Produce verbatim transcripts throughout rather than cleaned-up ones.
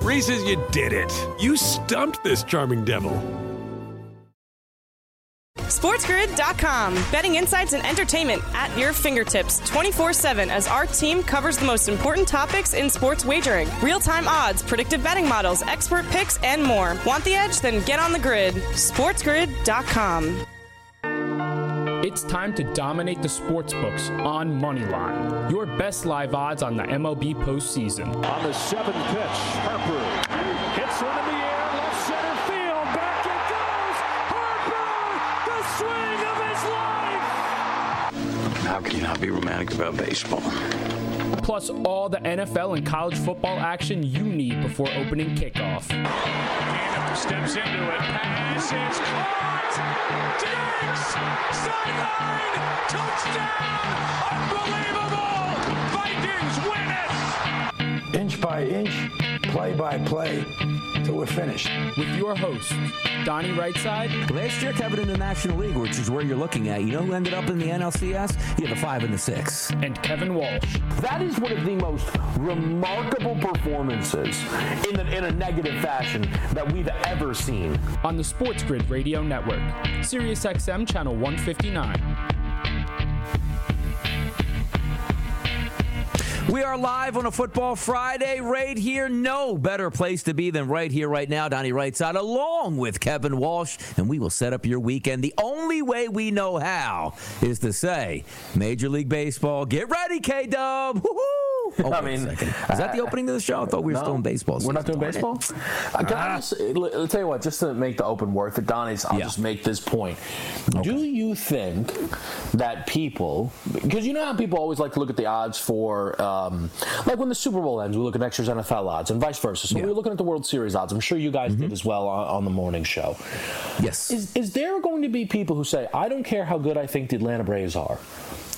Reese's, you did it. You stumped this charming devil. sports grid dot com. Betting insights and entertainment at your fingertips twenty-four seven as our team covers the most important topics in sports wagering. Real-time odds, predictive betting models, expert picks, and more. Want the edge? Then get on the grid. sports grid dot com. It's time to dominate the sportsbooks on Moneyline. Your best live odds on the M L B postseason. On the seventh pitch, Harper hits one in the air, left center field, back it goes! Harper, the swing of his life! How can you not be romantic about baseball? Plus all the N F L and college football action you need before opening kickoff. And steps into it, passes, caught, digs, sideline, touchdown, unbelievable, Vikings win it! Inch by inch, play by play, till we're finished. With your host, Donnie Rightside. Last year covered in the National League, which is where you're looking at. You know who ended up in the N L C S? Yeah, the five and the six. And Kevin Walsh. That is one of the most remarkable performances in, the, in a negative fashion that we've ever seen. On the Sports Grid Radio Network, SiriusXM Channel one fifty-nine. We are live on a Football Friday right here. No better place to be than right here, right now. Donnie Rightside along with Kevin Walsh, and we will set up your weekend. The only way we know how is to say Major League Baseball. Get ready, K-Dub. Woo-hoo! Oh, I mean, is that the opening of the show? I thought we were no, still in baseball. We're not doing baseball? I'll ah. tell you what, just to make the open worth it, Donnie's, I'll yeah. just make this point. Okay. Do you think that people, because you know how people always like to look at the odds for, um, like when the Super Bowl ends, we look at next year's N F L odds and vice versa. So yeah. we were looking at the World Series odds. I'm sure you guys mm-hmm. did as well on, on the morning show. Yes. Is, is there going to be people who say, I don't care how good I think the Atlanta Braves are?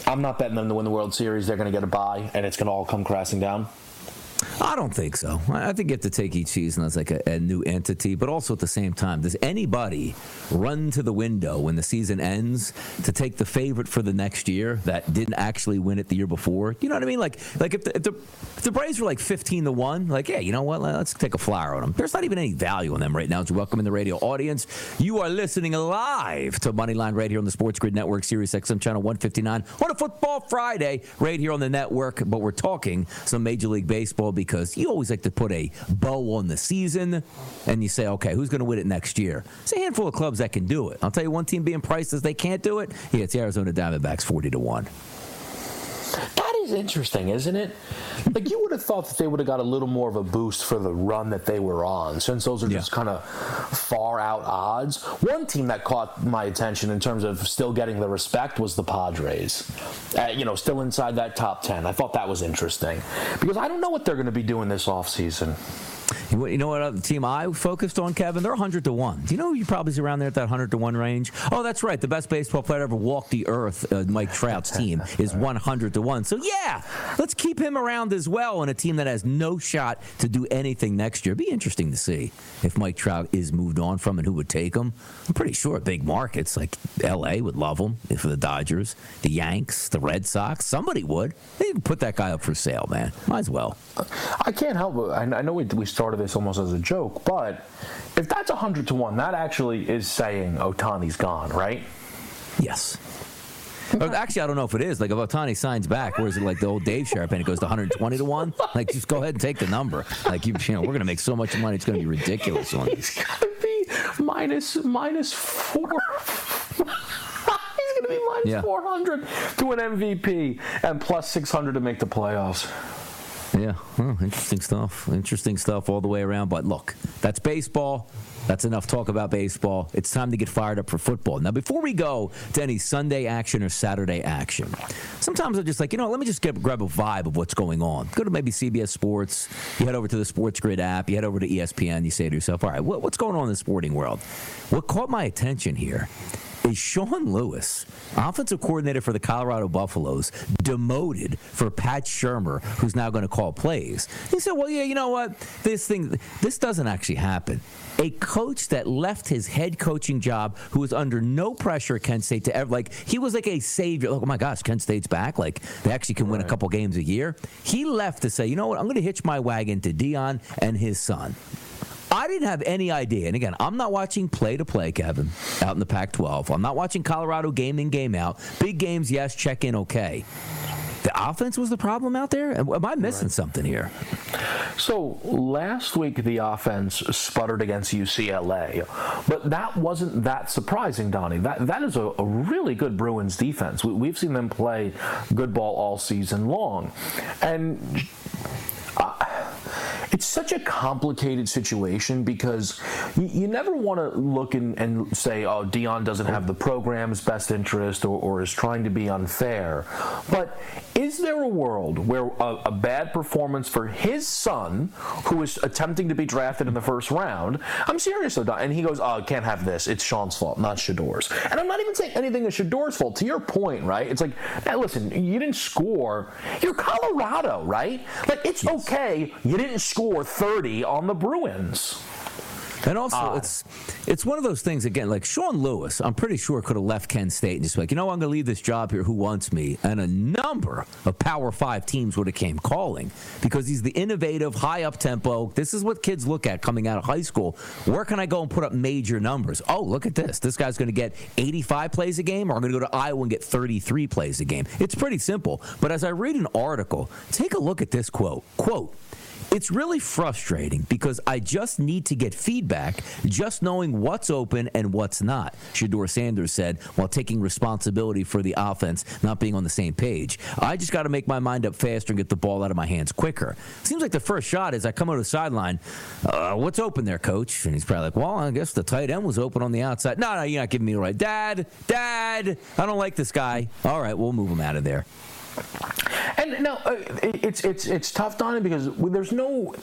I'm not betting them to win the World Series. They're going to get a bye, and it's going to all come crashing down. I don't think so. I think you have to take each season as like a, a new entity, but also at the same time, does anybody run to the window when the season ends to take the favorite for the next year that didn't actually win it the year before? You know what I mean? Like, like if the if the, if the Braves were like fifteen to one, like, yeah, you know what? Let's take a flyer on them. There's not even any value on them right now. So welcome in the radio audience. You are listening live to Moneyline right here on the Sports Grid Network, SiriusXM Channel one fifty-nine on a Football Friday right here on the network. But we're talking some Major League Baseball, because you always like to put a bow on the season and you say, okay, who's going to win it next year? It's a handful of clubs that can do it. I'll tell you one team being priced as they can't do it. Yeah, it's the Arizona Diamondbacks forty to one. That is interesting, isn't it? Like, you would have thought that they would have got a little more of a boost for the run that they were on, since those are yeah. just kind of far out odds. One team that caught my attention in terms of still getting the respect was the Padres. Uh, you know, still inside that top ten. I thought that was interesting because I don't know what they're going to be doing this offseason. You know what other team I focused on, Kevin? They're one hundred to one. Do you know you probably is around there at that one hundred to one range? Oh, that's right. The best baseball player to ever walk the earth, uh, Mike Trout's team, is one hundred to one. So, yeah, let's keep him around as well on a team that has no shot to do anything next year. It'd be interesting to see if Mike Trout is moved on from and who would take him. I'm pretty sure big markets like L A would love him, if the Dodgers, the Yanks, the Red Sox. Somebody would. They can put that guy up for sale, man. Might as well. I can't help it. I know we, we started this almost as a joke, but if that's one hundred to one, that actually is saying Ohtani's gone, right? Yes. Actually, I don't know if it is. Like, if Ohtani signs back, or is it like the old Dave Sharp and it goes to one hundred twenty to one? Like, just go ahead and take the number. Like, you, you know, we're going to make so much money, it's going to be ridiculous on these. He's got to be minus, minus four. He's going to be minus yeah. four hundred to an M V P and plus six hundred to make the playoffs. Yeah, oh, interesting stuff. Interesting stuff all the way around. But look, that's baseball. That's enough talk about baseball. It's time to get fired up for football. Now, before we go to any Sunday action or Saturday action, sometimes I'm just like, you know, let me just get, grab a vibe of what's going on. Go to maybe C B S Sports. You head over to the Sports Grid app. You head over to E S P N. You say to yourself, all right, what, what's going on in the sporting world? What caught my attention here is Sean Lewis, offensive coordinator for the Colorado Buffaloes, demoted for Pat Shermer, who's now going to call plays. He said, well, yeah, you know what? This thing, this doesn't actually happen. A coach that left his head coaching job, who was under no pressure at Kent State to ever, like, he was like a savior. Like, oh, my gosh, Kent State's back. Like, they actually can win right. a couple games a year. He left to say, you know what? I'm going to hitch my wagon to Deion and his son. I didn't have any idea. And again, I'm not watching play-to-play, Kevin, out in the Pac twelve. I'm not watching Colorado game in, game out. Big games, yes, check in, okay. The offense was the problem out there? Am I missing right. something here? So last week, the offense sputtered against U C L A. But that wasn't that surprising, Donnie. That, that is a, a really good Bruins defense. We, we've seen them play good ball all season long. And Uh, it's such a complicated situation because you, you never want to look and, and say, oh, Deion doesn't have the program's best interest or, or is trying to be unfair. But is there a world where a, a bad performance for his son, who is attempting to be drafted in the first round, I'm serious though, Don, and he goes, oh, I can't have this. It's Sean's fault, not Shador's. And I'm not even saying anything is Shador's fault. To your point, right? It's like, hey, listen, you didn't score. You're Colorado, right? Like, it's yes. okay. You didn't score thirty on the Bruins. And also, Odd. it's it's one of those things, again, like Sean Lewis, I'm pretty sure could have left Kent State and just like, you know, I'm going to leave this job here. Who wants me? And a number of Power Five teams would have came calling because he's the innovative, high up-tempo. This is what kids look at coming out of high school. Where can I go and put up major numbers? Oh, look at this. This guy's going to get eighty-five plays a game, or I'm going to go to Iowa and get thirty-three plays a game. It's pretty simple. But as I read an article, take a look at this quote. Quote, it's really frustrating because I just need to get feedback, just knowing what's open and what's not, Shador Sanders said while taking responsibility for the offense not being on the same page. I just got to make my mind up faster and get the ball out of my hands quicker. Seems like the first shot is I come over the sideline, uh, what's open there, coach? And he's probably like, well, I guess the tight end was open on the outside. No, no, you're not giving me the right. Dad, Dad, I don't like this guy. All right, we'll move him out of there. And now uh, it's it's it's tough, Donnie, because there's no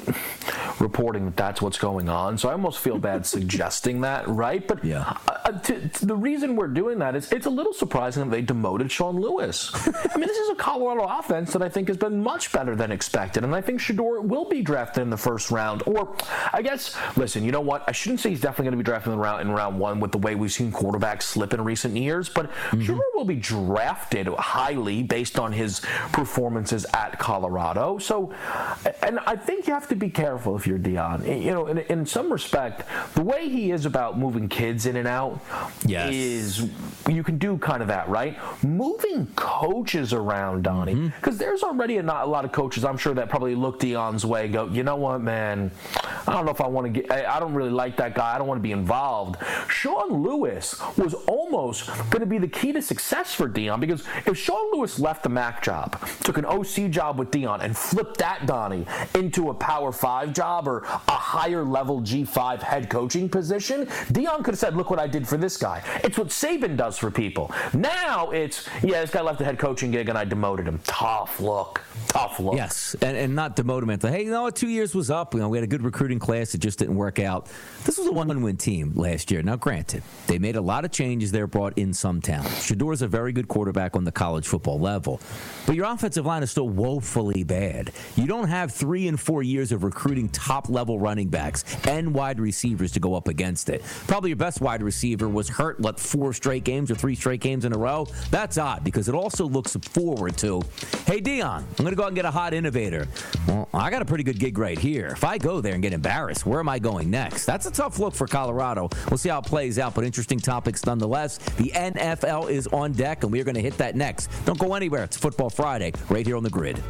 reporting that that's what's going on. So I almost feel bad suggesting that, right? But yeah. uh, to, to the reason we're doing that is it's a little surprising that they demoted Sean Lewis. I mean, this is a Colorado offense that I think has been much better than expected, and I think Shador will be drafted in the first round. Or I guess, listen, you know what? I shouldn't say he's definitely going to be drafted in round in round one with the way we've seen quarterbacks slip in recent years, but mm-hmm. Shador will be drafted highly based on his. his performances at Colorado. So, and I think you have to be careful if you're Deion. You know, in, in some respect, the way he is about moving kids in and out yes. is, you can do kind of that, right? Moving coaches around, Donnie, because mm-hmm. there's already a, not a lot of coaches, I'm sure, that probably look Deion's way and go, you know what, man, I don't know if I want to get, I, I don't really like that guy. I don't want to be involved. Sean Lewis was almost going to be the key to success for Deion, because if Sean Lewis left the MAC job, took an O C job with Deion, and flipped that, Donnie, into a Power Five job or a higher level G five head coaching position, Deion could have said, look what I did for this guy. It's what Saban does for people. Now it's, yeah, this guy left the head coaching gig and I demoted him. Tough look. Tough look. Yes, and, and not demote him at the, hey, you know what, two years was up. You know, we had a good recruiting class. It just didn't work out. This was a one-win team last year. Now, granted, they made a lot of changes there, brought in some talent. Shador's a very good quarterback on the college football level. But your offensive line is still woefully bad. You don't have three and four years of recruiting top-level running backs and wide receivers to go up against it. Probably your best wide receiver was hurt, what, four straight games or three straight games in a row? That's odd, because it also looks forward to, hey, Deion, I'm going to go out and get a hot innovator. Well, I got a pretty good gig right here. If I go there and get embarrassed, where am I going next? That's a tough look for Colorado. We'll see how it plays out, but interesting topics nonetheless. The N F L is on deck, and we are going to hit that next. Don't go anywhere. It's Football Friday, right here on The Grid.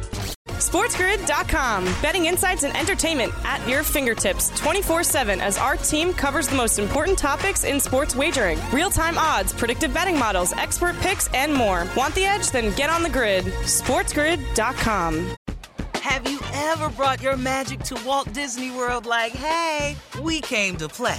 sports grid dot com. Betting insights and entertainment at your fingertips twenty-four seven as our team covers the most important topics in sports wagering. Real-time odds, predictive betting models, expert picks, and more. Want the edge? Then get on the grid. sports grid dot com. Have you ever brought your magic to Walt Disney World like, hey, we came to play?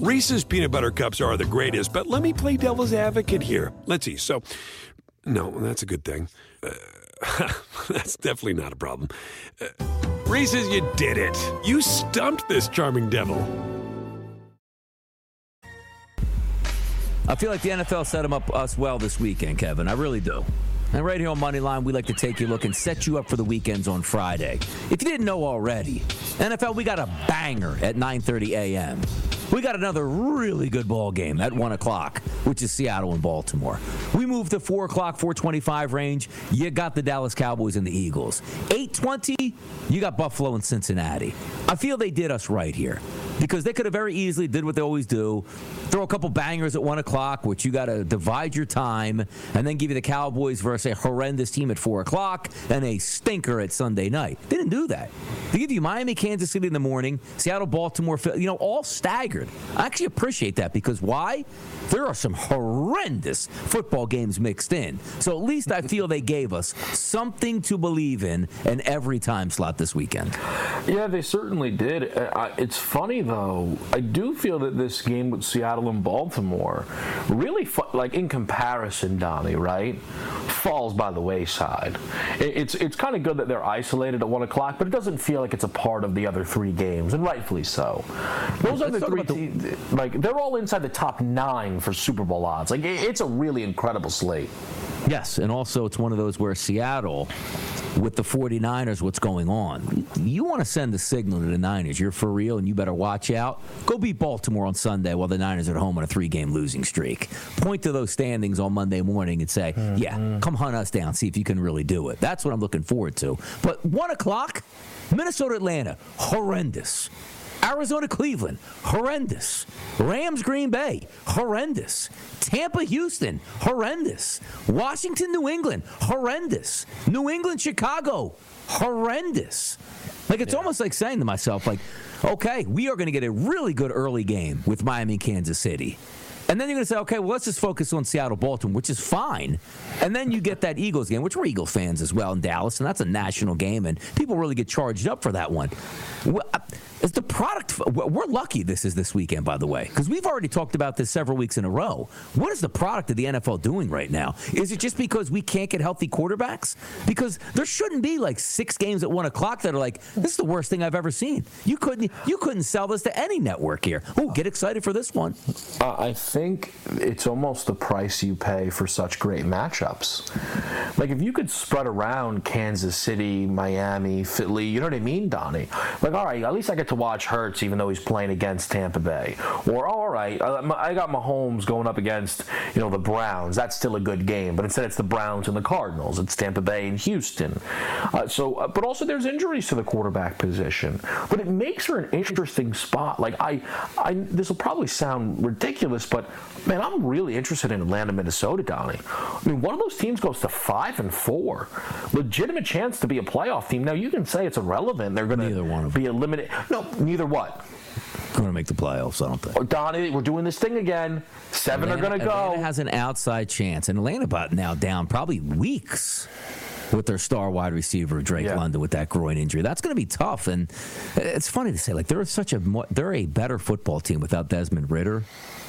Reese's peanut butter cups are the greatest, but let me play devil's advocate here. Let's see. So, no, that's a good thing. Uh, that's definitely not a problem. Uh, Reese's, you did it. You stumped this charming devil. I feel like the N F L set them up us well this weekend, Kevin. I really do. And right here on Moneyline, we like to take your look and set you up for the weekends on Friday. If you didn't know already, N F L, we got a banger at nine thirty a.m. We got another really good ball game at one o'clock, which is Seattle and Baltimore. We move to four o'clock, four twenty-five range. You got the Dallas Cowboys and the Eagles. eight twenty, you got Buffalo and Cincinnati. I feel they did us right here because they could have very easily did what they always do, throw a couple bangers at one o'clock, which you got to divide your time, and then give you the Cowboys versus a horrendous team at four o'clock and a stinker at Sunday night. They didn't do that. They give you Miami, Kansas City in the morning, Seattle, Baltimore, you know, all staggered. I actually appreciate that because why? There are some horrendous football games mixed in. So at least I feel they gave us something to believe in in every time slot this weekend. Yeah, they certainly did. It's funny, though. I do feel that this game with Seattle and Baltimore really, like in comparison, Donnie, right, falls by the wayside. It's, it's kind of good that they're isolated at one o'clock, but it doesn't feel like it's a part of the other three games, and rightfully so. Those other three The, like they're all inside the top nine for Super Bowl odds. Like it's a really incredible slate. Yes, and also it's one of those where Seattle, with the 49ers, what's going on? You want to send the signal to the Niners. You're for real, and you better watch out. Go beat Baltimore on Sunday while the Niners are at home on a three-game losing streak. Point to those standings on Monday morning and say, mm-hmm. yeah, come hunt us down, see if you can really do it. That's what I'm looking forward to. But one o'clock, Minnesota-Atlanta, horrendous. Arizona-Cleveland, horrendous. Rams-Green Bay, horrendous. Tampa-Houston, horrendous. Washington-New England, horrendous. New England-Chicago, horrendous. Like, it's yeah. almost like saying to myself, like, okay, we are going to get a really good early game with Miami-Kansas City. And then you're going to say, okay, well, let's just focus on Seattle-Baltimore, which is fine. And then you get that Eagles game, which we're Eagle fans as well in Dallas, and that's a national game, and people really get charged up for that one. Well, I, It's the product. We're lucky this is this weekend, by the way, because we've already talked about this several weeks in a row. What is the product of the N F L doing right now? Is it just because we can't get healthy quarterbacks? Because there shouldn't be like six games at one o'clock that are like, this is the worst thing I've ever seen. You couldn't you couldn't sell this to any network here. Oh, get excited for this one. Uh, I think it's almost the price you pay for such great matchups. Like if you could spread around Kansas City, Miami, Philly, you know what I mean, Donnie? Like, all right, at least I could to watch Hurts even though he's playing against Tampa Bay. Or, all right, I got Mahomes going up against, you know, the Browns. That's still a good game. But instead it's the Browns and the Cardinals. It's Tampa Bay and Houston. Uh, so, uh, but also there's injuries to the quarterback position. But it makes for an interesting spot. Like, I, I this will probably sound ridiculous, but, man, I'm really interested in Atlanta, Minnesota, Donnie. I mean, one of those teams goes to five and four. Legitimate chance to be a playoff team. Now, you can say it's irrelevant. They're going to be eliminated. No, neither what? Going to make the playoffs, I don't think. Donnie, we're doing this thing again. Seven Atlanta, are going to go. Atlanta has an outside chance. And Atlanta about now down probably weeks with their star wide receiver, Drake yeah. London, with that groin injury. That's going to be tough. And it's funny to say, like, they're such a, they're a better football team without Desmond Ridder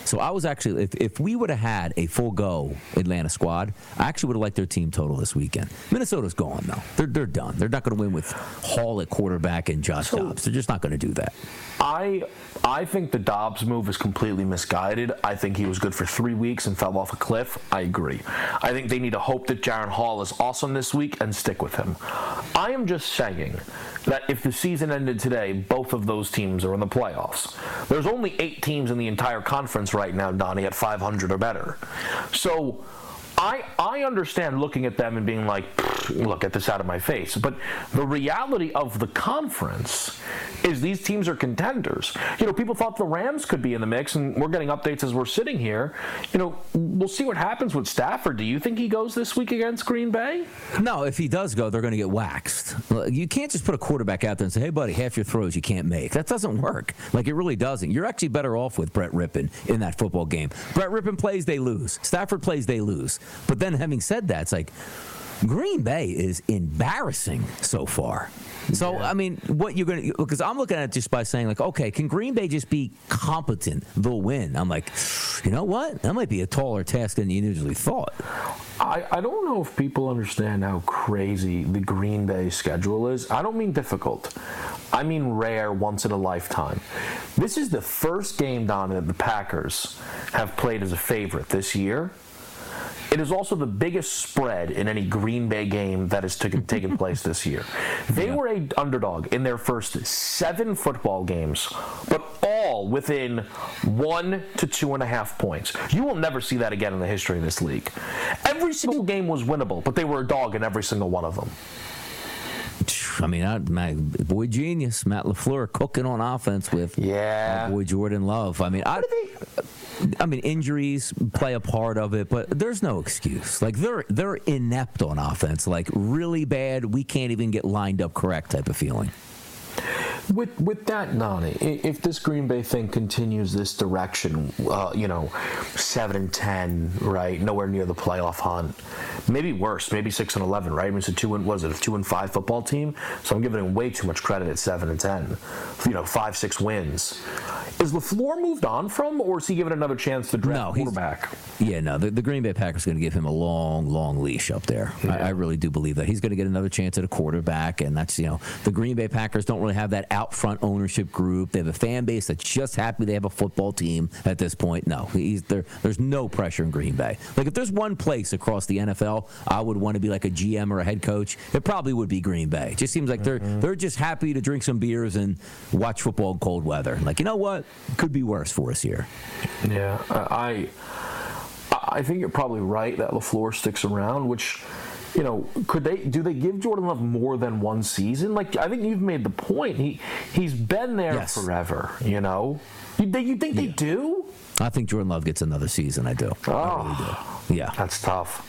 So I was actually, if, if we would have had a full go Atlanta squad, I actually would have liked their team total this weekend. Minnesota's gone, though. They're they're done. They're not going to win with Hall at quarterback and Josh so Dobbs. They're just not going to do that. I I think the Dobbs move is completely misguided. I think he was good for three weeks and fell off a cliff. I agree. I think they need to hope that Jaren Hall is awesome this week and stick with him. I am just saying that if the season ended today, both of those teams are in the playoffs. There's only eight teams in the entire conference right now, Donnie, at five hundred or better. So I I understand looking at them and being like, look, get this out of my face. But the reality of the conference is these teams are contenders. You know, people thought the Rams could be in the mix, and we're getting updates as we're sitting here. You know, we'll see what happens with Stafford. Do you think he goes this week against Green Bay? No, if he does go, they're going to get waxed. You can't just put a quarterback out there and say, hey, buddy, half your throws you can't make. That doesn't work. Like, it really doesn't. You're actually better off with Brett Rippen in that football game. Brett Rippen plays, they lose. Stafford plays, they lose. But then having said that, it's like Green Bay is embarrassing so far. So, yeah. I mean, what you're going to – because I'm looking at it just by saying, like, okay, can Green Bay just be competent? They'll win. I'm like, you know what? That might be a taller task than you usually thought. I, I don't know if people understand how crazy the Green Bay schedule is. I don't mean difficult. I mean rare, once in a lifetime. This is the first game, Don, that the Packers have played as a favorite this year. It is also the biggest spread in any Green Bay game that has t- taken place this year. They yeah. were an underdog in their first seven football games, but all within one to two and a half points. You will never see that again in the history of this league. Every single game was winnable, but they were a dog in every single one of them. I mean, I, my boy genius, Matt LaFleur, cooking on offense with yeah. my boy Jordan Love. I mean, I, I mean, injuries play a part of it, but there's no excuse. Like, they're they're inept on offense, like really bad. We can't even get lined up correct type of feeling. With with that, Nani, if this Green Bay thing continues this direction, uh, you know, seven and ten, right, nowhere near the playoff hunt, maybe worse, maybe six and eleven, right? I mean, it's a two and was it a two and five football team? So I'm giving him way too much credit at seven and ten, you know, five six wins. Is LaFleur moved on from, or is he given another chance to draft no, quarterback? Yeah, no, the, the Green Bay Packers are going to give him a long, long leash up there. Yeah. I, I really do believe that he's going to get another chance at a quarterback, and that's you know, the Green Bay Packers don't really have that out front ownership group. They have a fan base that's just happy they have a football team at this point. No, he's there. There's no pressure in Green Bay. Like, if there's one place across the N F L I would want to be like a G M or a head coach, it probably would be Green Bay. It just seems like they're mm-hmm. they're just happy to drink some beers and watch football in cold weather. Like, you know what? Could be worse for us here. Yeah, I I think you're probably right that LaFleur sticks around, which, you know, could they do they give Jordan Love more than one season? Like, I think you've made the point. He he's been there yes. forever. You know, you, they, you think yeah. they do? I think Jordan Love gets another season. I do. Oh, I really do. Yeah, that's tough.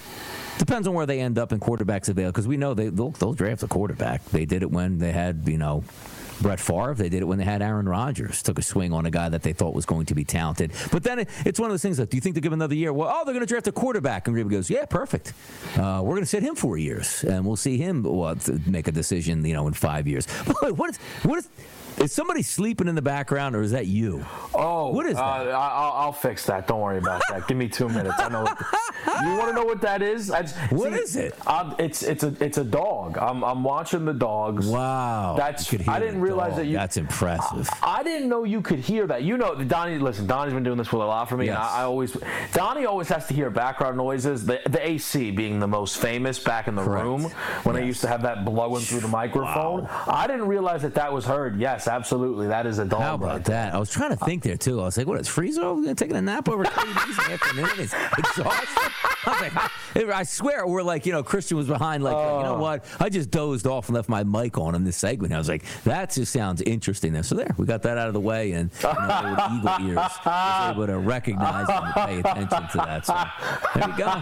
Depends on where they end up in quarterbacks available, because we know they they'll, they'll draft a quarterback. They did it when they had you know. Brett Favre. They did it when they had Aaron Rodgers. Took a swing on a guy that they thought was going to be talented. But then it, it's one of those things that, do you think they'll give another year? Well, oh, they're going to draft a quarterback. And Green Bay goes, yeah, perfect. Uh, we're going to sit him four years, and we'll see him well, make a decision, you know, in five years. But what is, what is, is somebody sleeping in the background, or is that you? Oh, what is that? Uh, I'll, I'll fix that. Don't worry about that. Give me two minutes. I know. What the, you want to know what that is? I just, what see, is it? I'm, it's it's a it's a dog. I'm I'm watching the dogs. Wow. That's I didn't realize dog. that you. That's impressive. I, I didn't know you could hear that. You know, Donnie. Listen, Donnie's been doing this for a lot for me. Yes. And I, I always Donnie always has to hear background noises. The the A C being the most famous back in the Correct. room when yes. I used to have that blowing through the microphone. Wow. I didn't realize that that was heard. Yes. Absolutely, that is a dog. How about that? I was trying to think there too. I was like, "What is Friezo taking a nap over three days in the afternoon? It's exhausting." I was like, "I swear, we're like, you know, Christian was behind, like, uh, you know what? I just dozed off and left my mic on in this segment." I was like, "That just sounds interesting." There, so there, we got that out of the way, and you know, with eagle ears, was able to recognize and pay attention to that. So there we go.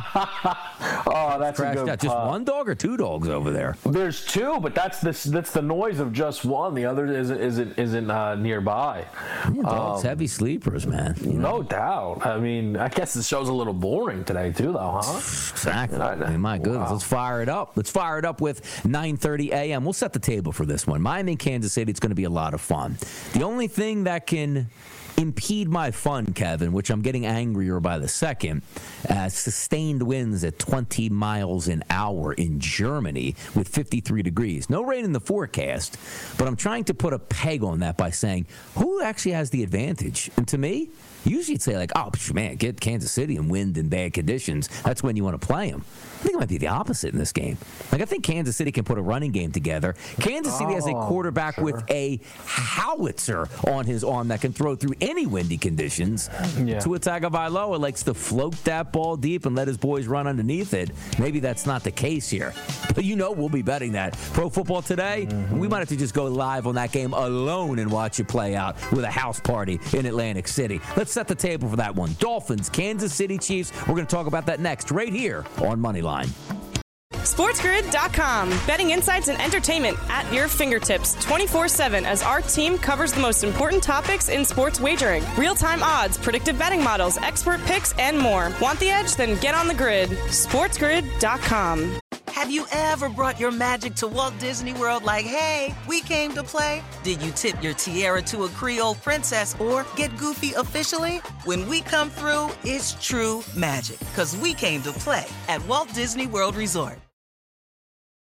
Oh, that's a good. Out. Just one dog or two dogs over there? There's two, but that's this. That's the noise of just one. The other is. is Isn't isn't uh, nearby. Yeah, dogs, um, heavy sleepers, man. You know? No doubt. I mean, I guess the show's a little boring today too, though, huh? Exactly. I, I mean, my goodness, wow. Let's fire it up. Let's fire it up with nine thirty a.m. We'll set the table for this one. Miami, Kansas City. It's going to be a lot of fun. The only thing that can impede my fun, Kevin, which I'm getting angrier by the second. Uh, sustained winds at twenty miles an hour in Germany with fifty-three degrees. No rain in the forecast, but I'm trying to put a peg on that by saying, who actually has the advantage? And to me, usually you'd say, like, oh, man, get Kansas City in wind and bad conditions. That's when you want to play them. I think it might be the opposite in this game. Like, I think Kansas City can put a running game together. Kansas City oh, has a quarterback sure. with a howitzer on his arm that can throw through any windy conditions. Yeah. Tua Tagovailoa likes to float that ball deep and let his boys run underneath it. Maybe that's not the case here. But you know we'll be betting that. Pro Football Today, mm-hmm. we might have to just go live on that game alone and watch it play out with a house party in Atlantic City. Let's set the table for that one. Dolphins, Kansas City Chiefs. We're going to talk about that next right here on Moneyline. sportsgrid dot com. Betting insights and entertainment at your fingertips twenty-four seven as our team covers the most important topics in sports wagering. Real-time odds, predictive betting models, expert picks, and more. Want the edge? Then get on the grid. sportsgrid dot com. Have you ever brought your magic to Walt Disney World like, hey, we came to play? Did you tip your tiara to a Creole princess or get goofy officially? When we come through, it's true magic, because we came to play at Walt Disney World Resort.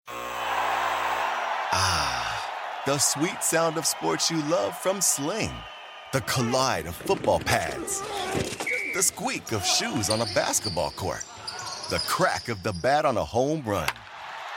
Ah, the sweet sound of sports you love from Sling. The collide of football pads. The squeak of shoes on a basketball court. The crack of the bat on a home run.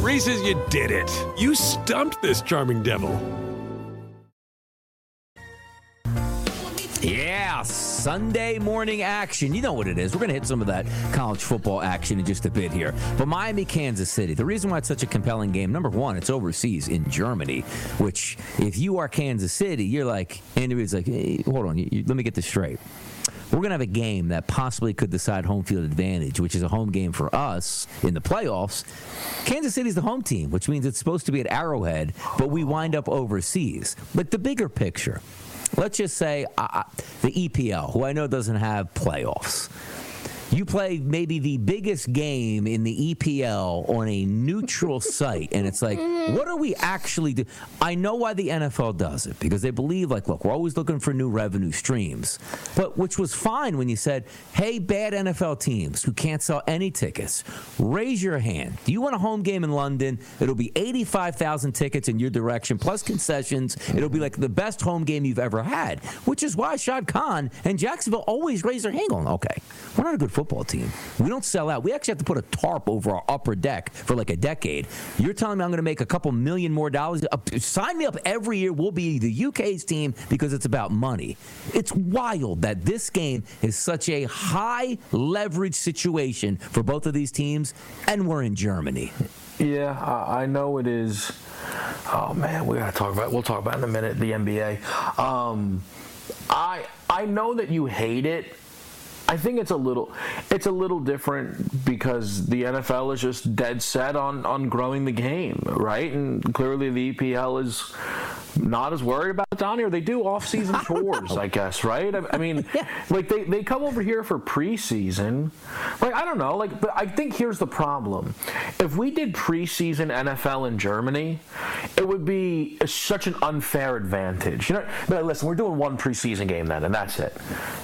Reese's, you did it. You stumped this charming devil. Yeah, Sunday morning action. You know what it is. We're going to hit some of that college football action in just a bit here. But Miami, Kansas City. The reason why it's such a compelling game, number one, it's overseas in Germany, which if you are Kansas City, you're like, Andy's like, hey, hold on, you, you, let me get this straight. We're going to have a game that possibly could decide home field advantage, which is a home game for us in the playoffs. Kansas City's the home team, which means it's supposed to be at Arrowhead, but we wind up overseas. But the bigger picture, let's just say uh, the E P L, who I know doesn't have playoffs. You play maybe the biggest game in the E P L on a neutral site, and it's like, what are we actually doing? I know why the N F L does it, because they believe, like, look, we're always looking for new revenue streams, but which was fine when you said, hey, bad N F L teams who can't sell any tickets, raise your hand. Do you want a home game in London? It'll be eighty-five thousand tickets in your direction, plus concessions. It'll be like the best home game you've ever had, which is why Shad Khan and Jacksonville always raise their hand going, okay, we're not a good football team. We don't sell out. We actually have to put a tarp over our upper deck for like a decade. You're telling me I'm going to make a couple million more dollars? Sign me up every year. We'll be the U K's team because it's about money. It's wild that this game is such a high leverage situation for both of these teams, and we're in Germany. Yeah, I know it is. Oh, man, we got to talk about it. We'll talk about it in a minute, the N B A. Um, I I know that you hate it. I think it's a little, it's a little different because the N F L is just dead set on, on growing the game, right? And clearly the E P L is not as worried about it, Donnie, or they do off-season tours, I guess, right? I, I mean, yeah. like they, they come over here for preseason. Like, I don't know. Like, but I think here's the problem. If we did preseason N F L in Germany, it would be such an unfair advantage. You know, but listen, we're doing one preseason game then, and that's it.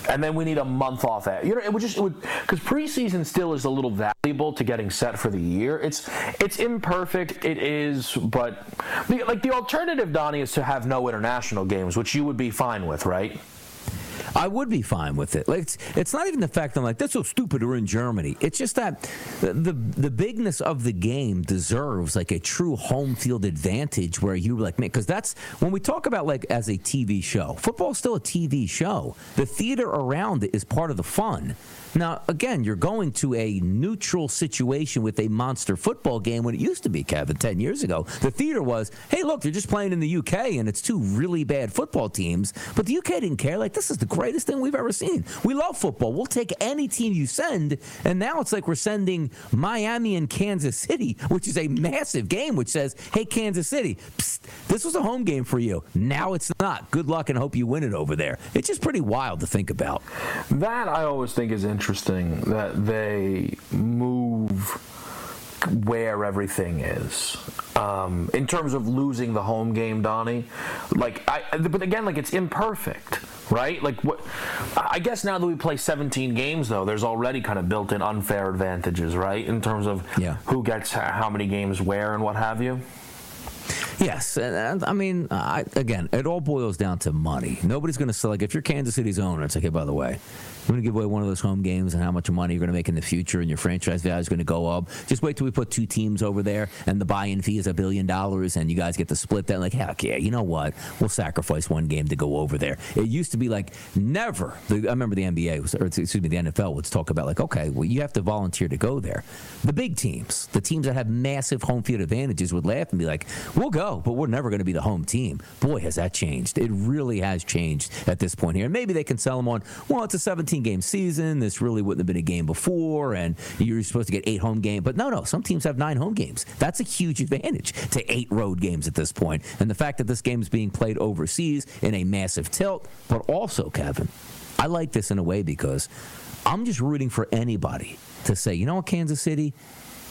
And then we need a month off. You know, it would just it would because preseason still is a little valuable to getting set for the year. It's it's imperfect, it is, but the, like the alternative, Donnie, is to have no international games, which you would be fine with, right? I would be fine with it. Like it's, it's not even the fact that I'm like, that's so stupid, we're in Germany. It's just that the, the the bigness of the game deserves like a true home field advantage where you like, man, because that's when we talk about like as a T V show. Football's still a T V show. The theater around it is part of the fun. Now, again, you're going to a neutral situation with a monster football game when it used to be, Kevin, ten years ago. The theater was, hey, look, you're just playing in the U K and it's two really bad football teams. But the U K didn't care. Like, this is the great greatest thing we've ever seen. We love football. We'll take any team you send, and now it's like we're sending Miami and Kansas City, which is a massive game, which says, hey, Kansas City, psst, this was a home game for you. Now it's not. Good luck and hope you win it over there. It's just pretty wild to think about. That I always think is interesting, that they move where everything is. Um, in terms of losing the home game, Donnie, like, I, but again, like, it's imperfect, right? Like, what? I guess now that we play seventeen games, though, there's already kind of built-in unfair advantages, right? In terms of yeah. who gets how many games where and what have you. Yes, and I mean, I, again, it all boils down to money. Nobody's going to sell, like, if you're Kansas City's owner, it's like, hey, by the way, I'm going to give away one of those home games and how much money you're going to make in the future and your franchise value is going to go up. Just wait till we put two teams over there and the buy-in fee is a billion dollars and you guys get to split that. Like, heck yeah, you know what? We'll sacrifice one game to go over there. It used to be like never. I remember the N B A, was, or excuse me, the N F L would talk about like, okay, well, you have to volunteer to go there. The big teams, the teams that have massive home field advantages would laugh and be like, we'll go, but we're never going to be the home team. Boy, has that changed. It really has changed at this point here. And maybe they can sell them on, well, it's a seventeen game season. This really wouldn't have been a game before, and you're supposed to get eight home games. But no, no, some teams have nine home games. That's a huge advantage to eight road games at this point. And the fact that this game is being played overseas in a massive tilt, but also, Kevin, I like this in a way because I'm just rooting for anybody to say, you know what, Kansas City,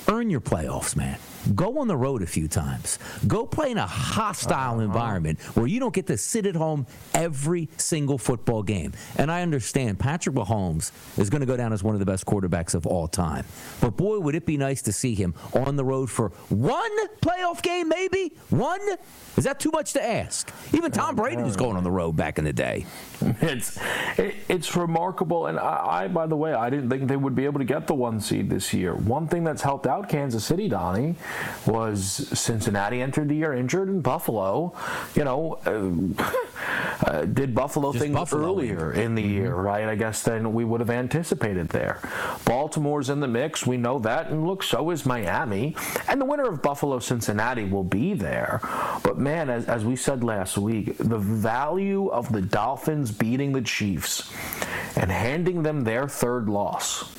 earn your playoffs, man. Go on the road a few times. Go play in a hostile uh-huh. environment where you don't get to sit at home every single football game. And I understand Patrick Mahomes is going to go down as one of the best quarterbacks of all time. But, boy, would it be nice to see him on the road for one playoff game, maybe? One? Is that too much to ask? Even Tom Brady was going on the road back in the day. It's it, it's remarkable. And, I, I, by the way, I didn't think they would be able to get the one seed this year. One thing that's helped out Kansas City, Donnie, was Cincinnati entered the year injured and Buffalo, you know, uh, uh, did Buffalo Just things Buffalo earlier in the year, right? I guess then we would have anticipated there. Baltimore's in the mix. We know that. And look, so is Miami. And the winner of Buffalo-Cincinnati will be there. But, man, as, as we said last week, the value of the Dolphins beating the Chiefs and handing them their third loss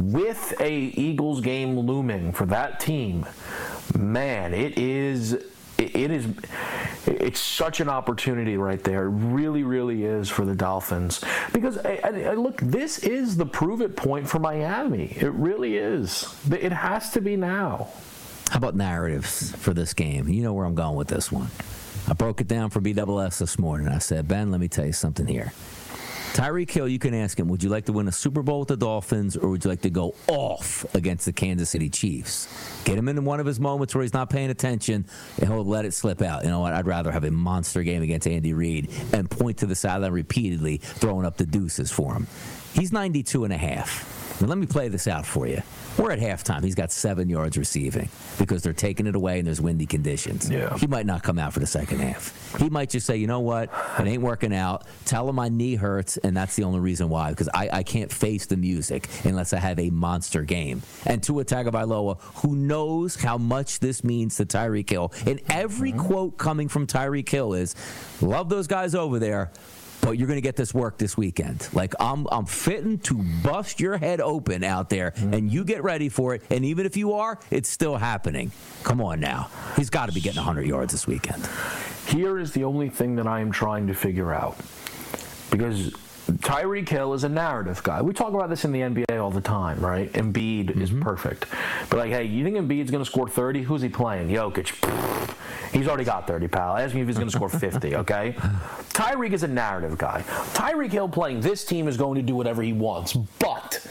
with a Eagles game looming for that team, man, it is, it is, it's such an opportunity right there. It really, really is for the Dolphins. Because, I, I, look, this is the prove-it point for Miami. It really is. It has to be now. How about narratives for this game? You know where I'm going with this one. I broke it down for B S S this morning. I said, Ben, let me tell you something here. Tyreek Hill, you can ask him, would you like to win a Super Bowl with the Dolphins or would you like to go off against the Kansas City Chiefs? Get him into one of his moments where he's not paying attention and he'll let it slip out. You know what? I'd rather have a monster game against Andy Reid and point to the sideline repeatedly, throwing up the deuces for him. He's ninety-two and a half. Now, let me play this out for you. We're at halftime. He's got seven yards receiving because they're taking it away and there's windy conditions. Yeah. He might not come out for the second half. He might just say, you know what? It ain't working out. Tell him my knee hurts, and that's the only reason why, because I, I can't face the music unless I have a monster game. And Tua Tagovailoa, who knows how much this means to Tyreek Hill, and every mm-hmm. quote coming from Tyreek Hill is, love those guys over there, but you're going to get this work this weekend. Like, I'm I'm fitting to bust your head open out there, and you get ready for it. And even if you are, it's still happening. Come on now. He's got to be getting one hundred yards this weekend. Here is the only thing that I am trying to figure out. Because Tyreek Hill is a narrative guy. We talk about this in the N B A all the time, right? Embiid mm-hmm. is perfect. But, like, hey, you think Embiid's going to score thirty? Who's he playing? Jokic. He's already got thirty, pal. Ask me if he's going to score fifty, okay? Tyreek is a narrative guy. Tyreek Hill playing this team is going to do whatever he wants. But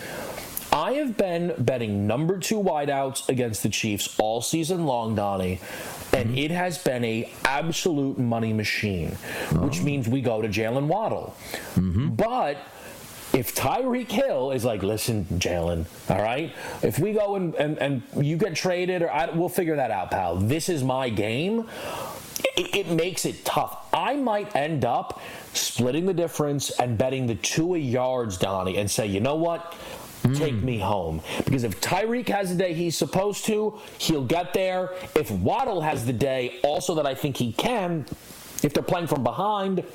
I have been betting number two wideouts against the Chiefs all season long, Donnie, and mm-hmm. it has been an absolute money machine, oh. which means we go to Jalen Waddle. Mm-hmm. But if Tyreek Hill is like, listen, Jalen, all right? If we go and, and, and you get traded, or I, we'll figure that out, pal. This is my game. It, it makes it tough. I might end up splitting the difference and betting the two yards, Donnie, and say, you know what? Mm. Take me home. Because if Tyreek has the day he's supposed to, he'll get there. If Waddle has the day also that I think he can, if they're playing from behind,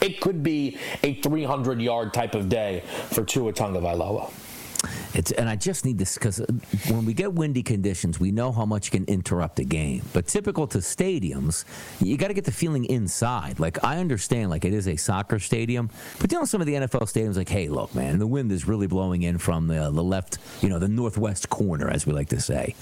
it could be a three hundred yard type of day for Tua Tagovailoa. It's, and I just need this because when we get windy conditions, we know how much can interrupt a game. But typical to stadiums, you got to get the feeling inside. Like, I understand, like, it is a soccer stadium. But, you know, some of the N F L stadiums, like, hey, look, man, the wind is really blowing in from the, the left, you know, the northwest corner, as we like to say.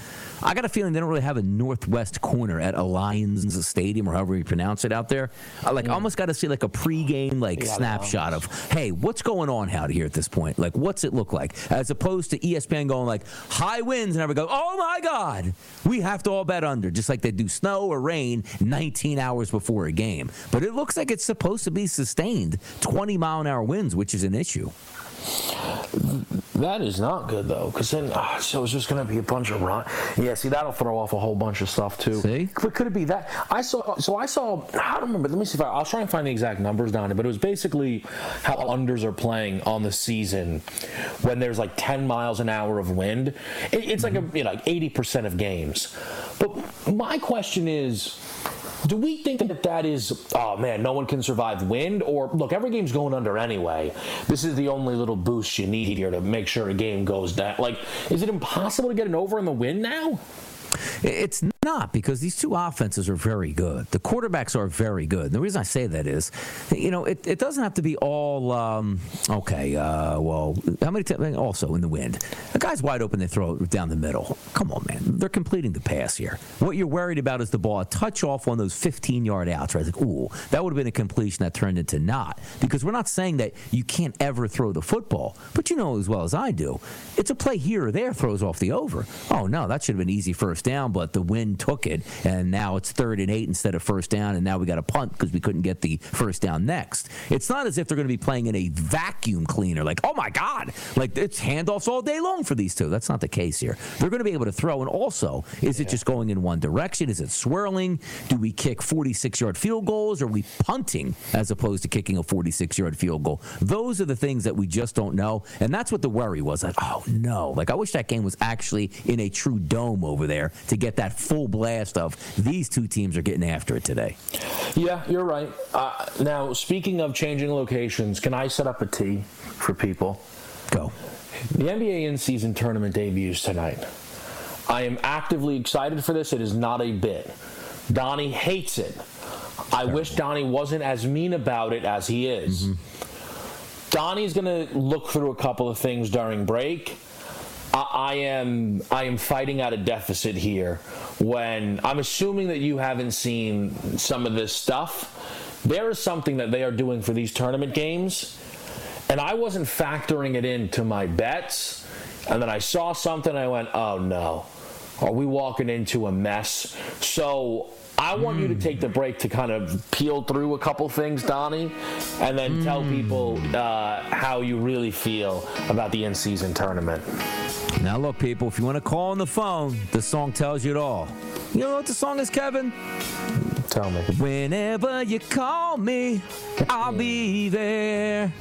I got a feeling they don't really have a northwest corner at Allianz Stadium or however you pronounce it out there. I, like, mm. almost got to see, like, a pregame, like, yeah, snapshot of, hey, what's going on out here at this point? Like, what's it look like? As opposed to E S P N going, like, high winds, and everybody go, oh, my God, we have to all bet under, just like they do snow or rain nineteen hours before a game. But it looks like it's supposed to be sustained twenty mile an hour winds, which is an issue. That is not good, though, because then oh, so it's just going to be a bunch of run. Yeah, see, that'll throw off a whole bunch of stuff, too. See? But could it be that? I saw, so I saw, I don't remember, let me see if I, I'll try and find the exact numbers down here, but it was basically how unders are playing on the season when there's like ten miles an hour of wind. It, it's mm-hmm. like a, you know, like eighty percent of games. But my question is, do we think that that is, oh, man, no one can survive wind? Or, look, every game's going under anyway. This is the only little boost you need here to make sure a game goes down. Like, is it impossible to get an over in the wind now? It's not, because these two offenses are very good. The quarterbacks are very good. And the reason I say that is, you know, it, it doesn't have to be all, um, okay, uh, well, how many times? Also in the wind. The guy's wide open, they throw it down the middle. Come on, man. They're completing the pass here. What you're worried about is the ball a touch off on those fifteen-yard outs, right? Like, ooh, that would have been a completion that turned into not. Because we're not saying that you can't ever throw the football. But you know as well as I do, it's a play here or there throws off the over. Oh, no, that should have been easy first down, but the wind took it, and now it's third and eight instead of first down, and now we got a punt because we couldn't get the first down next. It's not as if they're going to be playing in a vacuum cleaner, like, oh, my God, like, it's handoffs all day long for these two. That's not the case here. They're going to be able to throw, and also, is yeah. it just going in one direction? Is it swirling? Do we kick forty-six-yard field goals, or are we punting as opposed to kicking a forty-six-yard field goal? Those are the things that we just don't know, and that's what the worry was. Like, oh, no. Like, I wish that game was actually in a true dome over there to get that full blast of these two teams are getting after it today. Yeah, you're right. Uh, now, speaking of changing locations, can I set up a tee for people? Go. The N B A in-season tournament debuts tonight. I am actively excited for this. It is not a bit. Donnie hates it. I Terrible. wish Donnie wasn't as mean about it as he is. Mm-hmm. Donnie's going to look through a couple of things during break. I am I am fighting out a deficit here when I'm assuming that you haven't seen some of this stuff. There is something that they are doing for these tournament games, and I wasn't factoring it into my bets, and then I saw something and I went, oh, no. Are we walking into a mess? So I want mm. you to take the break to kind of peel through a couple things, Donnie, and then mm. tell people uh, how you really feel about the in-season tournament. Now, look, people, if you want to call on the phone, the song tells you it all. You know what the song is, Kevin? Tell me. Whenever you call me, I'll be there.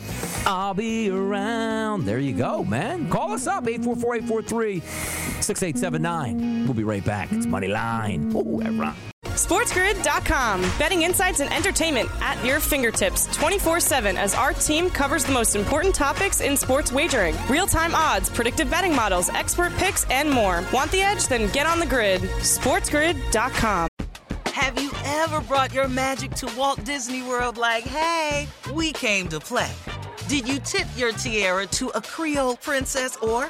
I'll be around. There you go, man. Call us up, eight four four, eight four three, six eight seven nine. We'll be right back. It's Moneyline. Ooh, that rhymes. sportsgrid dot com. Betting insights and entertainment at your fingertips twenty-four seven as our team covers the most important topics in sports wagering. Real-time odds, predictive betting models, expert picks, and more. Want the edge? Then get on the grid. sportsgrid dot com. Have you ever brought your magic to Walt Disney World like, hey, we came to play? Did you tip your tiara to a Creole princess or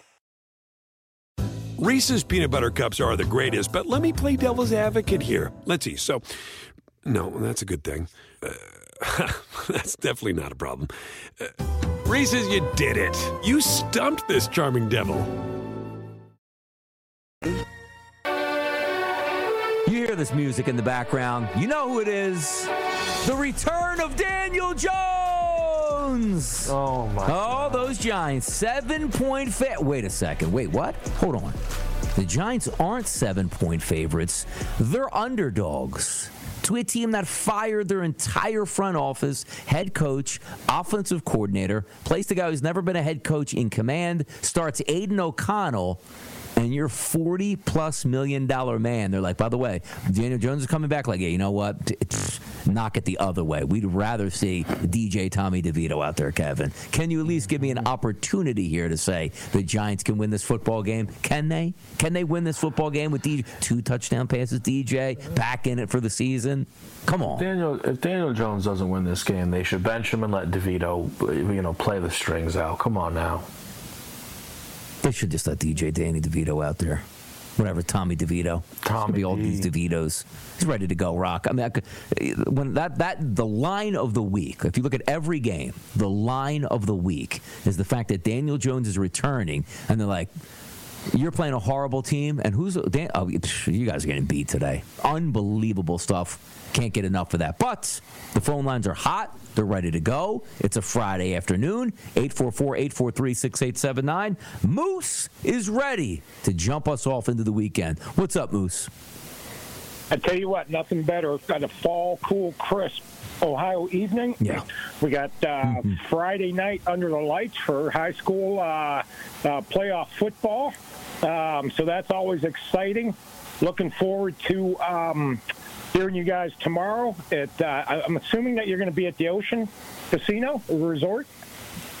Reese's peanut butter cups are the greatest, but let me play devil's advocate here. Let's see. So, no, that's a good thing. Uh, that's definitely not a problem. Uh, Reese's, you did it. You stumped this charming devil. You hear this music in the background. You know who it is. The return of Daniel Jones. Oh, my. Oh, those Giants. Seven-point favorite. Wait a second. Wait, what? Hold on. The Giants aren't seven-point favorites. They're underdogs to a team that fired their entire front office, head coach, offensive coordinator, placed a guy who's never been a head coach in command, starts Aiden O'Connell, and you're forty-plus million dollar man. They're like, by the way, Daniel Jones is coming back. Like, yeah, you know what? Knock it the other way. We'd rather see D J Tommy DeVito out there, Kevin. Can you at least give me an opportunity here to say the Giants can win this football game? Can they? Can they win this football game with D J? Two touchdown passes, D J, back in it for the season? Come on. Daniel, if Daniel Jones doesn't win this game, they should bench him and let DeVito, you know, play the strings out. Come on now. They should just let D J Danny DeVito out there. Whatever, Tommy DeVito. Tommy be all D. these DeVitos. He's ready to go rock. I mean, I could, when that that the line of the week, if you look at every game, the line of the week is the fact that Daniel Jones is returning, and they're like, you're playing a horrible team, and who's Dan, oh, you guys are getting beat today. Unbelievable stuff. Can't get enough of that. But the phone lines are hot. They're ready to go. It's a Friday afternoon. eight four four, eight four three, six eight seven nine. Moose is ready to jump us off into the weekend. What's up, Moose? I tell you what, nothing better. It's got a fall, cool, crisp Ohio evening. Yeah. We got uh, mm-hmm. Friday night under the lights for high school uh, uh, playoff football. Um, so that's always exciting. Looking forward to um, hearing you guys tomorrow. At uh, I'm assuming that you're going to be at the Ocean Casino Resort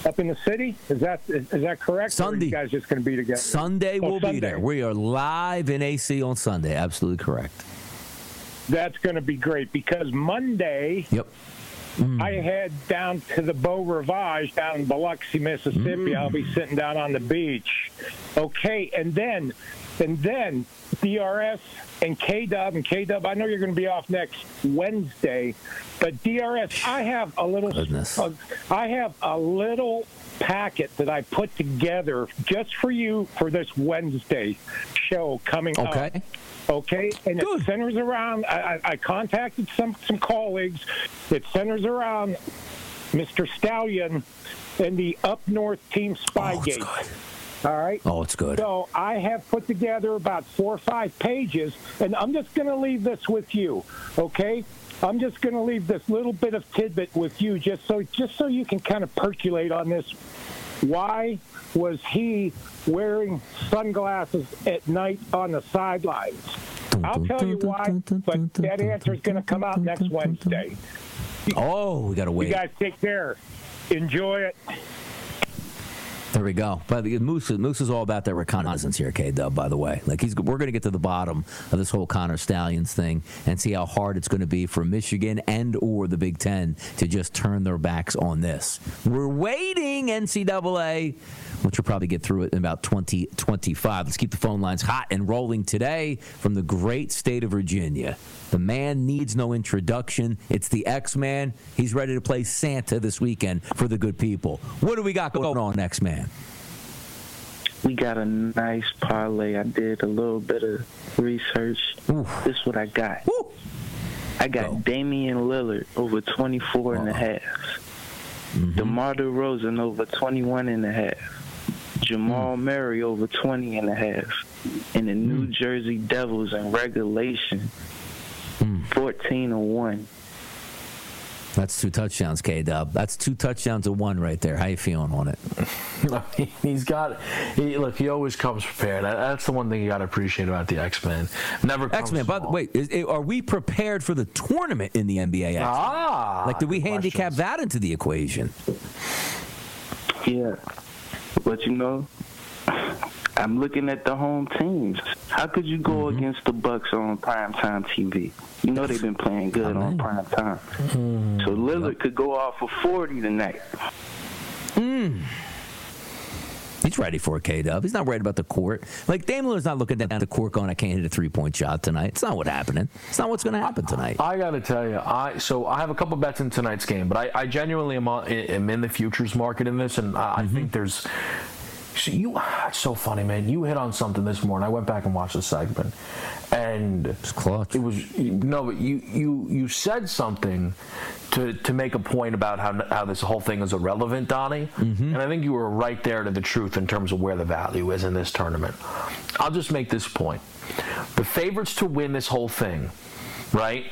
up in the city. Is that is, is that correct? Sunday. Or are you guys just going to be together? Sunday oh, we'll Sunday. be there. We are live in A C on Sunday. Absolutely correct. That's going to be great because Monday, yep. mm. I head down to the Beau Rivage down in Biloxi, Mississippi. Mm. I'll be sitting down on the beach. Okay, and then, and then D R S and K-Dub, and K-Dub, I know you're going to be off next Wednesday, but D R S, I have a little, uh, I have a little packet that I put together just for you for this Wednesday show coming okay. up. Okay. Okay, and Good. It centers around, I, I contacted some, some colleagues, it centers around Mister Stallion and the Up North team Spygate. Oh, it's good. All right? Oh, it's good. So I have put together about four or five pages, and I'm just going to leave this with you, okay? I'm just going to leave this little bit of tidbit with you just so just so you can kind of percolate on this. Why was he wearing sunglasses at night on the sidelines? I'll tell you why, but that answer is going to come out next Wednesday. Oh, we got to wait. You guys take care. Enjoy it. There we go. But Moose, Moose is all about that reconnaissance here, K-Dub, by the way. Like he's, we're going to get to the bottom of this whole Connor Stallions thing and see how hard it's going to be for Michigan and or the Big Ten to just turn their backs on this. We're waiting, N C double A, which will probably get through it in about twenty twenty-five. Let's keep the phone lines hot and rolling today from the great state of Virginia. The man needs no introduction. It's the X-Man. He's ready to play Santa this weekend for the good people. What do we got going on, X-Man? We got a nice parlay. I did a little bit of research. Oof. This is what I got. Woo. I got Go. Damian Lillard over twenty-four uh-huh. and a half. Mm-hmm. DeMar DeRozan over twenty-one and a half. Jamal mm. Murray over twenty and a half. And the mm. New Jersey Devils in regulation. fourteen to one. That's two touchdowns, K-Dub. That's two touchdowns to one right there. How you feeling on it? He's got he, – look, he always comes prepared. That's the one thing you got to appreciate about the X-Men. Never comes X-Men, small. By the way, is, are we prepared for the tournament in the N B A? X-Men? Ah. Like, did we handicap questions. that into the equation? Yeah. But, you know, I'm looking at the home teams. How could you go mm-hmm. against the Bucks on primetime T V? You know they've been playing good oh, on prime time. Mm-hmm. So Lillard yep. could go off for forty tonight. Mm. He's ready for a K-Dub. He's not worried about the court. Like, Daimler's not looking down the court going, I can't hit a three-point shot tonight. It's not what's happening. It's not what's going to happen tonight. I, I got to tell you, I so I have a couple bets in tonight's game, but I, I genuinely am, on, am in the futures market in this, and I, mm-hmm. I think there's – So you, it's so funny, man. You hit on something this morning. I went back and watched the segment, and it's clutch. It was no, but you, you, you said something to to make a point about how how this whole thing is irrelevant, Donnie. Mm-hmm. And I think you were right there to the truth in terms of where the value is in this tournament. I'll just make this point: the favorites to win this whole thing, right?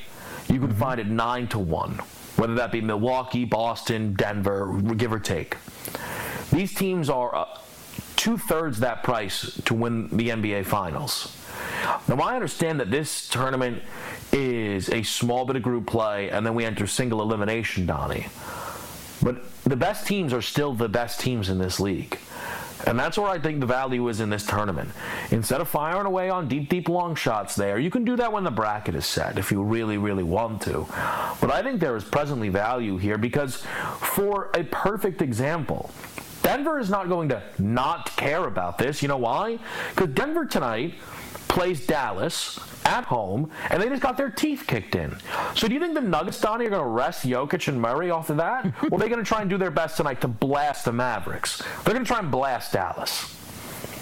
You can mm-hmm. find it nine to one, whether that be Milwaukee, Boston, Denver, give or take. These teams are. Uh, two-thirds that price to win the N B A Finals. Now, I understand that this tournament is a small bit of group play, and then we enter single elimination, Donnie. But the best teams are still the best teams in this league. And that's where I think the value is in this tournament. Instead of firing away on deep, deep long shots there, you can do that when the bracket is set if you really, really want to. But I think there is presently value here because for a perfect example, Denver is not going to not care about this. You know why? Because Denver tonight plays Dallas at home, and they just got their teeth kicked in. So do you think the Nuggets, Donnie, are going to rest Jokic and Murray off of that? Or are they going to try and do their best tonight to blast the Mavericks? They're going to try and blast Dallas.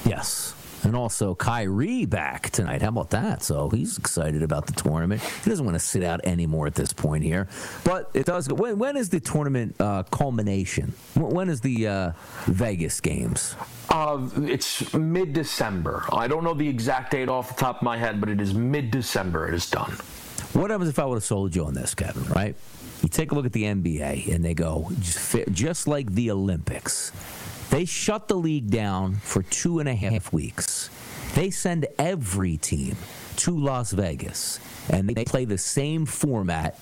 Yes. And also Kyrie back tonight. How about that? So he's excited about the tournament. He doesn't want to sit out anymore at this point here. But it does. When, when is the tournament uh, culmination? When is the uh, Vegas games? Uh, it's mid-December. I don't know the exact date off the top of my head, but it is mid-December. It is done. What happens if I would have sold you on this, Kevin, right? You take a look at the N B A, and they go, just, just like the Olympics, they shut the league down for two and a half weeks. They send every team to Las Vegas, and they play the same format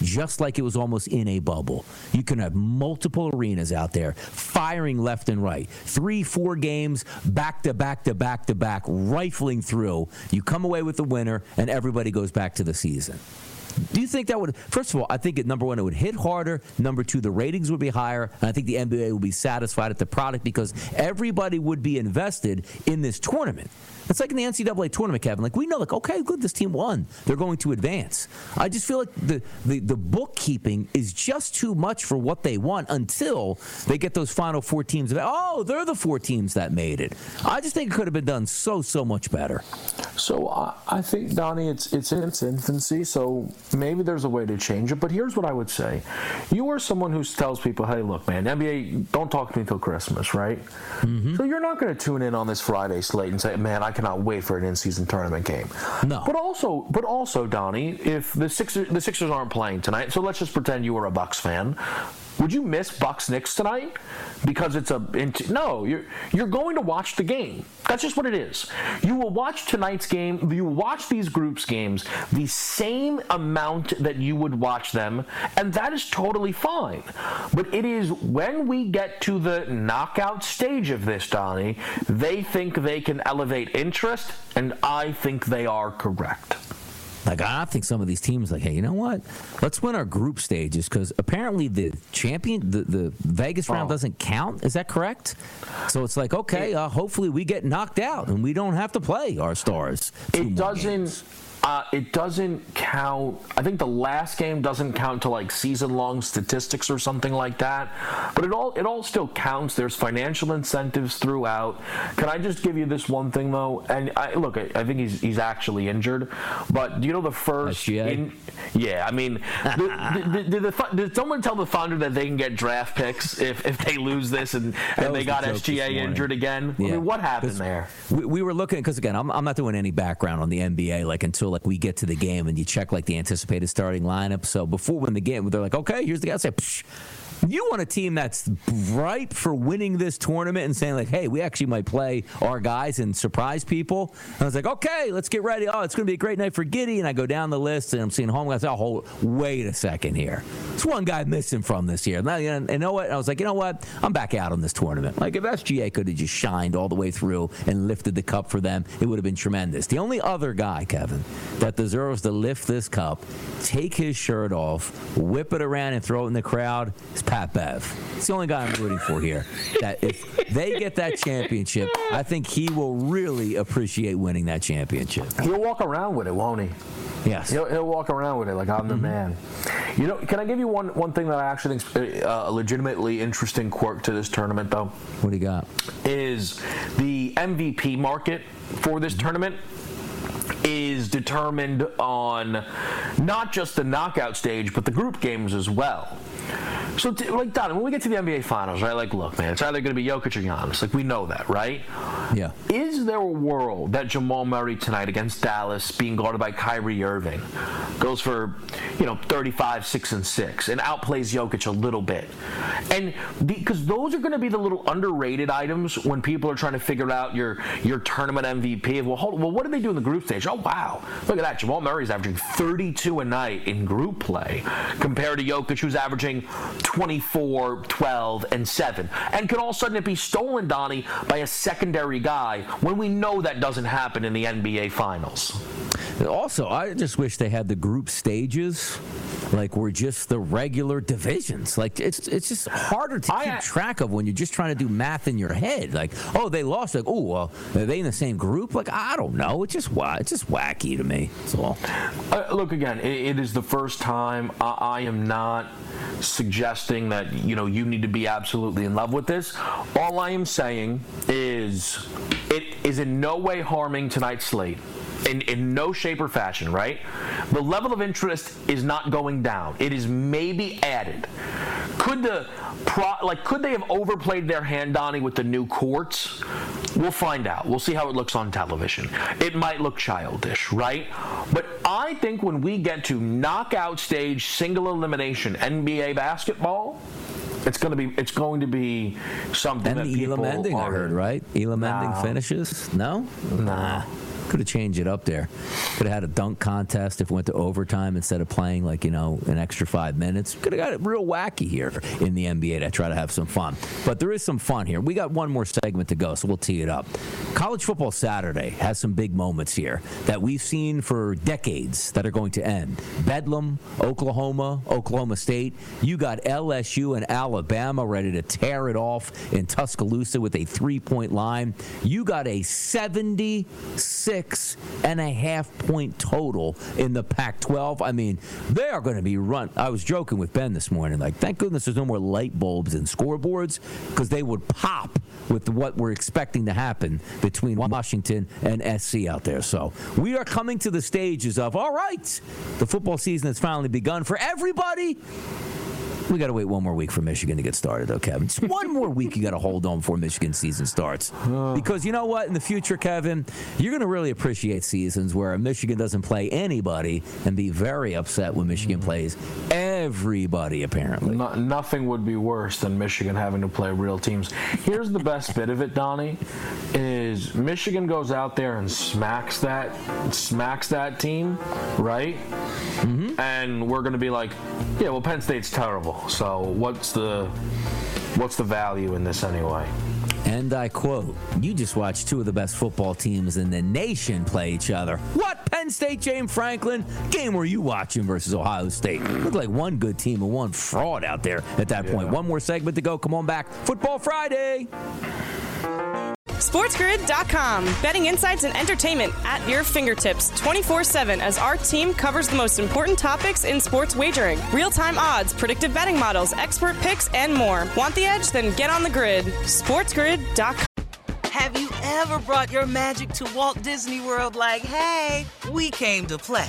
just like it was almost in a bubble. You can have multiple arenas out there firing left and right. Three, four games, back to back to back to back, rifling through. You come away with the winner, and everybody goes back to the season. Do you think that would, first of all, I think, at number one, it would hit harder. Number two, the ratings would be higher. And I think the N B A would be satisfied at the product because everybody would be invested in this tournament. It's like in the N C double A tournament, Kevin. Like, we know, like, okay, good, this team won. They're going to advance. I just feel like the, the, the bookkeeping is just too much for what they want until they get those final four teams. Oh, they're the four teams that made it. I just think it could have been done so, so much better. So I, I think, Donnie, it's, it's in its infancy, so maybe there's a way to change it. But here's what I would say. You are someone who tells people, hey, look, man, N B A, don't talk to me until Christmas, right? Mm-hmm. So you're not going to tune in on this Friday slate and say, man, I cannot wait for an in-season tournament game. No. But also, but also, Donnie, if the Sixers, the Sixers aren't playing tonight, so let's just pretend you were a Bucks fan. Would you miss Bucks-Knicks tonight? Because it's a... No, you're you're going to watch the game. That's just what it is. You will watch tonight's game. You will watch these groups games the same amount that you would watch them, and that is totally fine. But it is when we get to the knockout stage of this, Donnie, they think they can elevate interest, and I think they are correct. Like, I think some of these teams, like, hey, you know what? Let's win our group stages because apparently the champion, the, the Vegas round oh. doesn't count. Is that correct? So it's like, okay, it, uh, hopefully we get knocked out and we don't have to play our stars. It doesn't. Uh, it doesn't count. I think the last game doesn't count to like season-long statistics or something like that. But it all it all still counts. There's financial incentives throughout. Can I just give you this one thing though? And I, look, I, I think he's he's actually injured. But do you know the first? In, yeah, I mean, the, the, the, the, the, did someone tell the founder that they can get draft picks if, if they lose this and, and they got S G A injured again? Yeah. I mean, what happened there? We, we were looking because again, I'm I'm not doing any background on the N B A like until. Like, Like we get to the game and you check like the anticipated starting lineup. So before when the game, they're like, okay, here's the guy. I say, psh, you want a team that's ripe for winning this tournament and saying like, hey, we actually might play our guys and surprise people. And I was like, okay, let's get ready. Oh, it's going to be a great night for Giddy. And I go down the list and I'm seeing home guys. Oh, hold, wait a second here. There's one guy missing from this year. And, I, and you know what? I was like, you know what? I'm back out on this tournament. Like if S G A could have just shined all the way through and lifted the cup for them, it would have been tremendous. The only other guy, Kevin, that deserves to lift this cup, take his shirt off, whip it around and throw it in the crowd. It's Pat Bev. It's the only guy I'm rooting for here. That if they get that championship, I think he will really appreciate winning that championship. He'll walk around with it, won't he? Yes. He'll, he'll walk around with it like, I'm mm-hmm. the man. You know, can I give you one, one thing that I actually think is a legitimately interesting quirk to this tournament, though? What do you got? Is the M V P market for this mm-hmm. tournament is determined on not just the knockout stage, but the group games as well. So, t- like, Don, when we get to the N B A Finals, right, like, look, man, it's either going to be Jokic or Giannis. Like, we know that, right? Yeah. Is there a world that Jamal Murray tonight against Dallas, being guarded by Kyrie Irving, goes for, you know, thirty-five, six, and six, and outplays Jokic a little bit? And because those are going to be the little underrated items when people are trying to figure out your, your tournament M V P. Well, hold, well, what did they do in the group stage? Oh, wow. Look at that. Jamal Murray's averaging thirty-two a night in group play compared to Jokic, who's averaging twenty-four, twelve, and seven. And could all of a sudden it be stolen, Donnie, by a secondary guy when we know that doesn't happen in the N B A Finals? Also, I just wish they had the group stages like were just the regular divisions. Like, it's it's just harder to I, keep track of when you're just trying to do math in your head. Like, oh, they lost. Like, oh, well, are they in the same group? Like, I don't know. It's just why. It's just wacky to me. That's all. Uh, look, again, it, it is the first time. I, I am not suggesting that, you know, you need to be absolutely in love with this. All I am saying is it is in no way harming tonight's slate. In, in no shape or fashion, right? The level of interest is not going down. It is maybe added. Could the pro, like could they have overplayed their hand, Donnie, with the new courts? We'll find out. We'll see how it looks on television. It might look childish, right? But I think when we get to knockout stage, single elimination, N B A basketball, It's going to be it's going to be something and that people Elam Ending, are, I heard, right? Elam nah. Ending finishes? No? Nah. Could have changed it up there. Could have had a dunk contest if it went to overtime instead of playing, like, you know, an extra five minutes. Could have got it real wacky here in the N B A to try to have some fun. But there is some fun here. We got one more segment to go, so we'll tee it up. College football Saturday has some big moments here that we've seen for decades that are going to end. Bedlam, Oklahoma, Oklahoma State. You got L S U and Alabama ready to tear it off in Tuscaloosa with a three-point line. You got a seventy-six and a half point total in the Pac twelve. I mean, they are going to be run. I was joking with Ben this morning, like, thank goodness there's no more light bulbs and scoreboards, because they would pop with what we're expecting to happen between Washington and S C out there. So we are coming to the stages of, all right, the football season has finally begun for everybody. We got to wait one more week for Michigan to get started, though, Kevin. Just one more week you got to hold on before Michigan season starts. Because you know what? In the future, Kevin, you're going to really appreciate seasons where Michigan doesn't play anybody and be very upset when Michigan plays everybody, apparently. No, nothing would be worse than Michigan having to play real teams. Here's the best bit of it, Donnie, is Michigan goes out there and smacks that, smacks that team, right? Mm-hmm. And we're going to be like, yeah, well, Penn State's terrible. So what's the what's the value in this anyway? And I quote, you just watched two of the best football teams in the nation play each other. What? Penn State, James Franklin? Game were you watching versus Ohio State? Looked like one good team and one fraud out there at that yeah. point. One more segment to go. Come on back. Football Friday. sports grid dot com. Betting insights and entertainment at your fingertips twenty-four seven as our team covers the most important topics in sports wagering. Real-time odds, predictive betting models, expert picks, and more. Want the edge? Then get on the grid. sports grid dot com. Have you ever brought your magic to Walt Disney World like, hey, we came to play?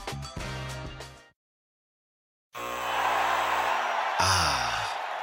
Ah,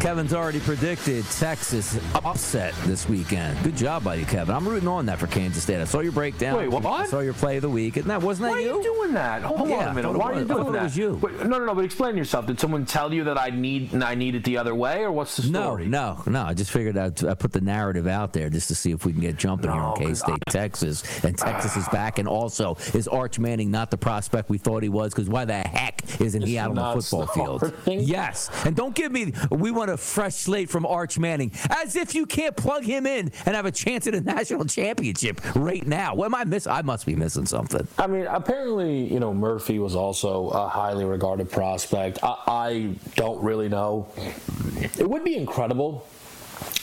Kevin's already predicted Texas upset this weekend. Good job by you, Kevin. I'm rooting on that for Kansas State. I saw your breakdown. Wait, what? I saw your play of the week. And that wasn't that Why you? Why are you doing that? Hold yeah, on a minute. Why are you doing I that? It was you. Wait, no, no, no. But explain yourself. Did someone tell you that I need I need it the other way, or what's the story? No, no, no. I just figured I'd, I put the narrative out there just to see if we can get jumping no, here on K-State, I, Texas, and Texas uh, is back. And also, is Arch Manning not the prospect we thought he was? Because why the heck isn't he out on the football field? Yes, and don't give me. We want a fresh slate from Arch Manning, as if you can't plug him in and have a chance at a national championship right now. What am I missing? I must be missing something. I mean, apparently, you know, Murphy was also a highly regarded prospect. I, I don't really know. It would be incredible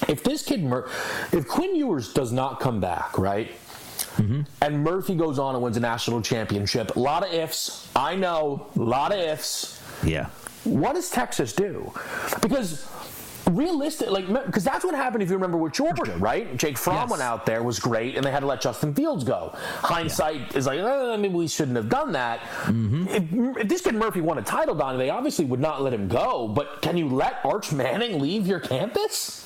if this kid, Mur- if Quinn Ewers does not come back, right? Mm-hmm. And Murphy goes on and wins a national championship. A lot of ifs. I know. A lot of ifs. Yeah. What does Texas do? Because realistic, like, because that's what happened, if you remember, with Georgia, right? Jake Fromm yes. went out there, was great, and they had to let Justin Fields go. Hindsight yeah. is like, eh, maybe we shouldn't have done that. Mm-hmm. If, if this kid Murphy won a title, Donnie, they obviously would not let him go. But can you let Arch Manning leave your campus?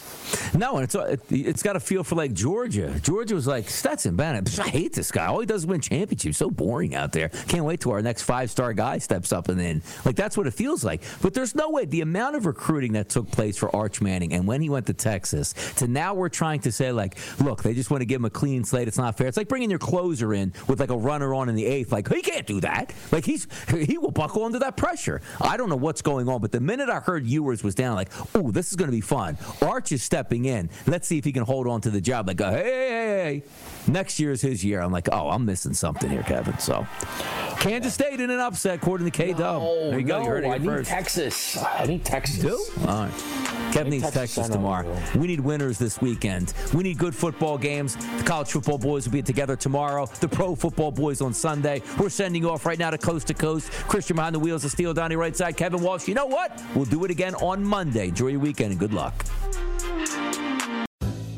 No, and it's it's got a feel for, like, Georgia. Georgia was like, Stetson Bennett, I hate this guy. All he does is win championships. So boring out there. Can't wait till our next five-star guy steps up and in. Like, that's what it feels like. But there's no way. The amount of recruiting that took place for Arch Manning and when he went to Texas to now we're trying to say, like, look, they just want to give him a clean slate. It's not fair. It's like bringing your closer in with, like, a runner on in the eighth. Like, he can't do that. Like, he's he will buckle under that pressure. I don't know what's going on, but the minute I heard Ewers was down, like, oh, this is going to be fun. Arch is stepping in. Let's see if he can hold on to the job. Like, hey, hey, hey, next year is his year. I'm like, oh, I'm missing something here, Kevin. So, Kansas State in an upset, according to K-Dub. No, there you go. No, you heard it I first. Need Texas. I need Texas. You do? All right. Kevin needs Texas, Texas tomorrow. We need winners this weekend. We need good football games. The college football boys will be together tomorrow. The pro football boys on Sunday. We're sending you off right now to Coast to Coast. Christian behind the wheels of steel. Donnie Rightside. Kevin Walsh. You know what? We'll do it again on Monday. Enjoy your weekend and good luck.